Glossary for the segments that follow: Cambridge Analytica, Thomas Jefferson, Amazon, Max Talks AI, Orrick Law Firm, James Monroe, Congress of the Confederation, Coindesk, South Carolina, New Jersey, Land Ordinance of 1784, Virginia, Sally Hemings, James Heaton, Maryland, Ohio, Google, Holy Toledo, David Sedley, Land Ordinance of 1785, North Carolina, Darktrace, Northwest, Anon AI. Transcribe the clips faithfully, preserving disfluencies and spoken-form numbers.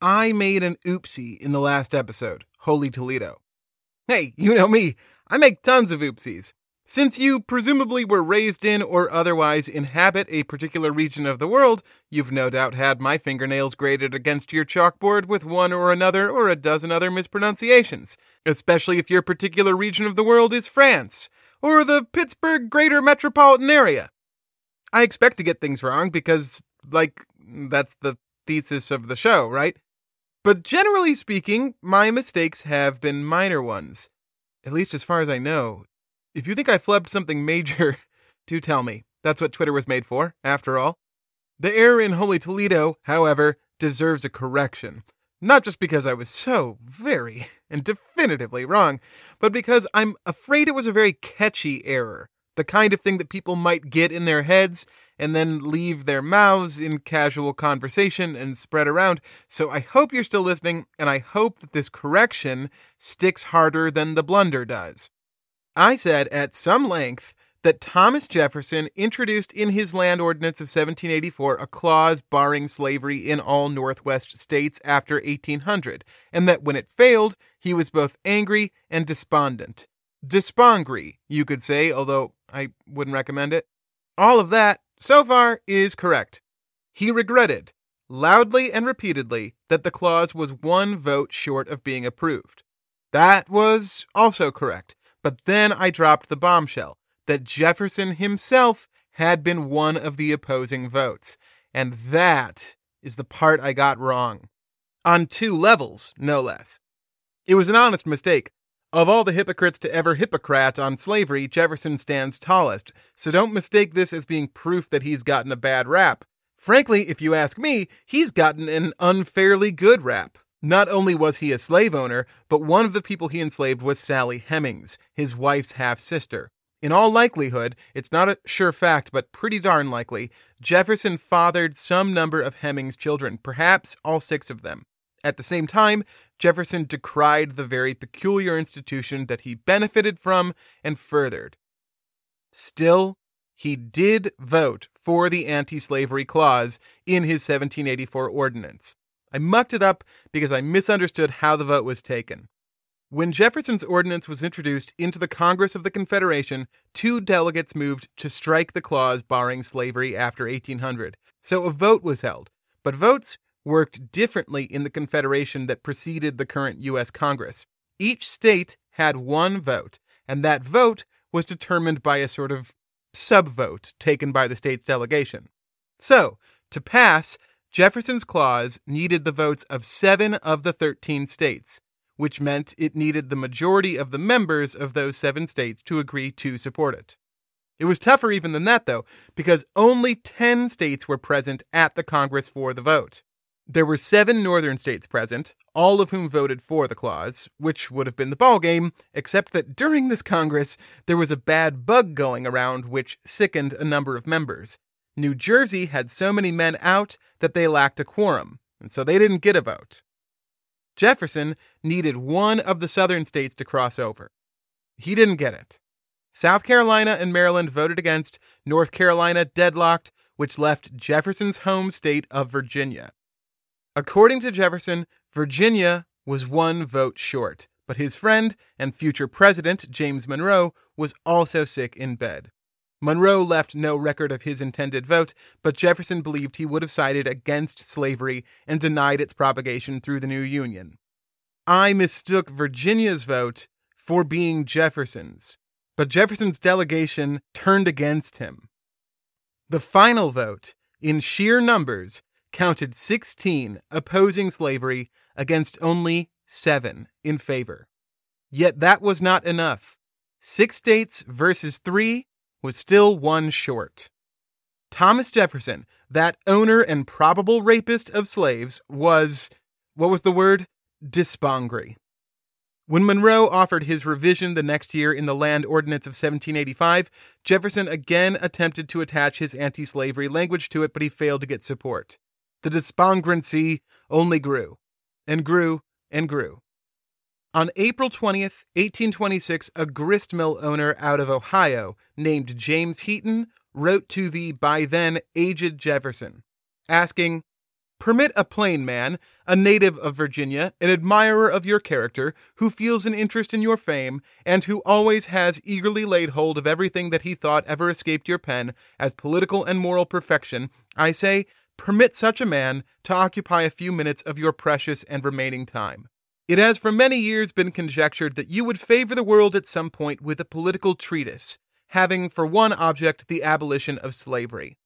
I made an oopsie in the last episode, Holy Toledo. Hey, you know me. I make tons of oopsies. Since you presumably were raised in or otherwise inhabit a particular region of the world, you've no doubt had my fingernails graded against your chalkboard with one or another or a dozen other mispronunciations, especially if your particular region of the world is France or the Pittsburgh greater metropolitan area. I expect to get things wrong because, like, that's the thesis of the show, right? But generally speaking, my mistakes have been minor ones, at least as far as I know. If you think I flubbed something major, do tell me. That's what Twitter was made for, after all. The error in Holy Toledo, however, deserves a correction. Not just because I was so very and definitively wrong, but because I'm afraid it was a very catchy error, the kind of thing that people might get in their heads and then leave their mouths in casual conversation and spread around. So I hope you're still listening, and I hope that this correction sticks harder than the blunder does. I said at some length that Thomas Jefferson introduced in his Land Ordinance of seventeen eighty-four a clause barring slavery in all Northwest states after eighteen hundred, and that when it failed, he was both angry and despondent. Despongry, you could say, although I wouldn't recommend it. All of that, so far, is correct. He regretted, loudly and repeatedly, that the clause was one vote short of being approved. That was also correct, but then I dropped the bombshell that Jefferson himself had been one of the opposing votes, and that is the part I got wrong. On two levels, no less. It was an honest mistake. Of all the hypocrites to ever Hippocrat on slavery, Jefferson stands tallest, so don't mistake this as being proof that he's gotten a bad rap. Frankly, if you ask me, he's gotten an unfairly good rap. Not only was he a slave owner, but one of the people he enslaved was Sally Hemings, his wife's half-sister. In all likelihood, it's not a sure fact, but pretty darn likely, Jefferson fathered some number of Hemings' children, perhaps all six of them. At the same time, Jefferson decried the very peculiar institution that he benefited from and furthered. Still, he did vote for the anti-slavery clause in his seventeen eighty-four ordinance. I mucked it up because I misunderstood how the vote was taken. When Jefferson's ordinance was introduced into the Congress of the Confederation, two delegates moved to strike the clause barring slavery after eighteen hundred, so a vote was held. But votes worked differently in the Confederation that preceded the current U S Congress. Each state had one vote, and that vote was determined by a sort of sub-vote taken by the state's delegation. So, to pass, Jefferson's clause needed the votes of seven of the thirteen states, which meant it needed the majority of the members of those seven states to agree to support it. It was tougher even than that, though, because only ten states were present at the Congress for the vote. There were seven northern states present, all of whom voted for the clause, which would have been the ballgame, except that during this Congress, there was a bad bug going around which sickened a number of members. New Jersey had so many men out that they lacked a quorum, and so they didn't get a vote. Jefferson needed one of the southern states to cross over. He didn't get it. South Carolina and Maryland voted against, North Carolina deadlocked, which left Jefferson's home state of Virginia. According to Jefferson, Virginia was one vote short, but his friend and future president, James Monroe, was also sick in bed. Monroe left no record of his intended vote, but Jefferson believed he would have sided against slavery and denied its propagation through the new Union. I mistook Virginia's vote for being Jefferson's, but Jefferson's delegation turned against him. The final vote, in sheer numbers, counted sixteen opposing slavery against only seven in favor. Yet that was not enough. Six states versus three was still one short. Thomas Jefferson, that owner and probable rapist of slaves, was, what was the word? Despongry. When Monroe offered his revision the next year in the Land Ordinance of seventeen eighty-five, Jefferson again attempted to attach his anti-slavery language to it, but he failed to get support. The despondency only grew, and grew, and grew. On April twentieth, eighteen twenty-six, a gristmill owner out of Ohio named James Heaton wrote to the by-then aged Jefferson, asking, "Permit a plain man, a native of Virginia, an admirer of your character, who feels an interest in your fame, and who always has eagerly laid hold of everything that he thought ever escaped your pen, as political and moral perfection, I say, permit such a man to occupy a few minutes of your precious and remaining time. It has for many years been conjectured that you would favor the world at some point with a political treatise, having for one object the abolition of slavery.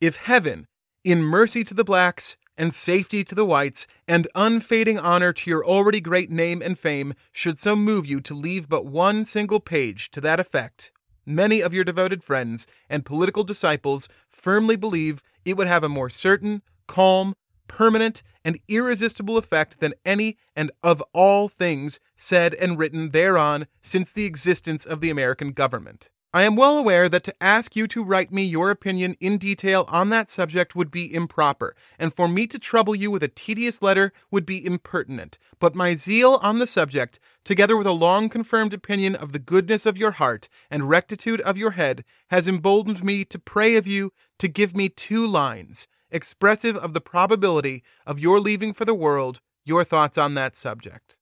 If heaven, in mercy to the blacks, and safety to the whites, and unfading honor to your already great name and fame, should so move you to leave but one single page to that effect, many of your devoted friends and political disciples firmly believe it would have a more certain, calm, permanent, and irresistible effect than any and of all things said and written thereon since the existence of the American government. I am well aware that to ask you to write me your opinion in detail on that subject would be improper, and for me to trouble you with a tedious letter would be impertinent, but my zeal on the subject, together with a long-confirmed opinion of the goodness of your heart and rectitude of your head, has emboldened me to pray of you to give me two lines, expressive of the probability of your leaving for the world your thoughts on that subject."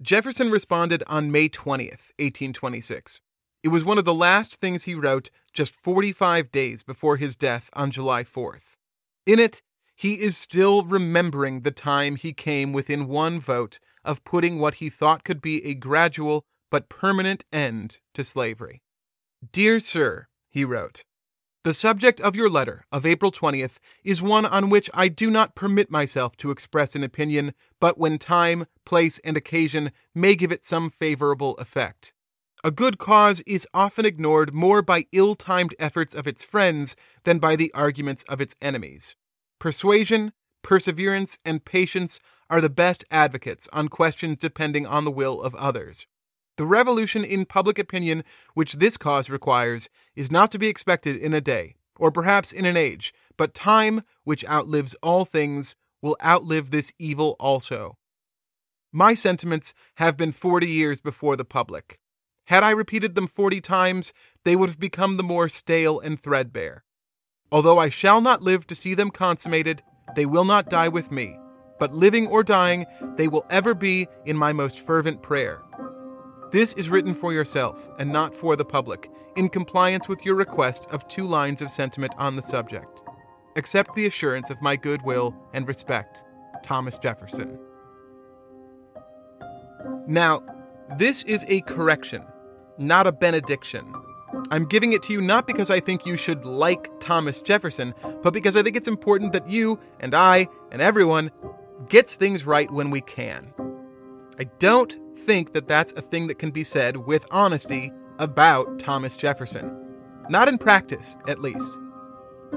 Jefferson responded on May twentieth, eighteen twenty-six. It was one of the last things he wrote just forty-five days before his death on July fourth. In it, he is still remembering the time he came within one vote of putting what he thought could be a gradual but permanent end to slavery. "Dear sir," he wrote, "the subject of your letter of April twentieth is one on which I do not permit myself to express an opinion, but when time, place, and occasion may give it some favorable effect. A good cause is often ignored more by ill-timed efforts of its friends than by the arguments of its enemies. Persuasion, perseverance, and patience are the best advocates on questions depending on the will of others. The revolution in public opinion which this cause requires is not to be expected in a day, or perhaps in an age, but time, which outlives all things, will outlive this evil also. My sentiments have been forty years before the public. Had I repeated them forty times, they would have become the more stale and threadbare. Although I shall not live to see them consummated, they will not die with me, but living or dying, they will ever be in my most fervent prayer. This is written for yourself, and not for the public, in compliance with your request of two lines of sentiment on the subject. Accept the assurance of my goodwill and respect, Thomas Jefferson." Now, this is a correction, not a benediction. I'm giving it to you not because I think you should like Thomas Jefferson, but because I think it's important that you and I and everyone gets things right when we can. I don't think that that's a thing that can be said with honesty about Thomas Jefferson. Not in practice, at least.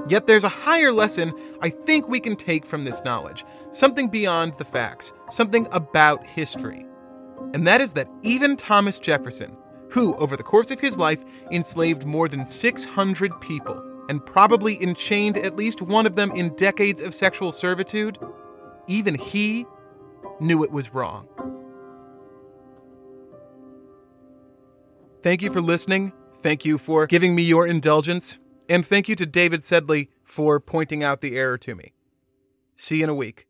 Yet there's a higher lesson I think we can take from this knowledge, something beyond the facts, something about history. And that is that even Thomas Jefferson, who over the course of his life enslaved more than six hundred people and probably enchained at least one of them in decades of sexual servitude, even he knew it was wrong. Thank you for listening. Thank you for giving me your indulgence. And thank you to David Sedley for pointing out the error to me. See you in a week.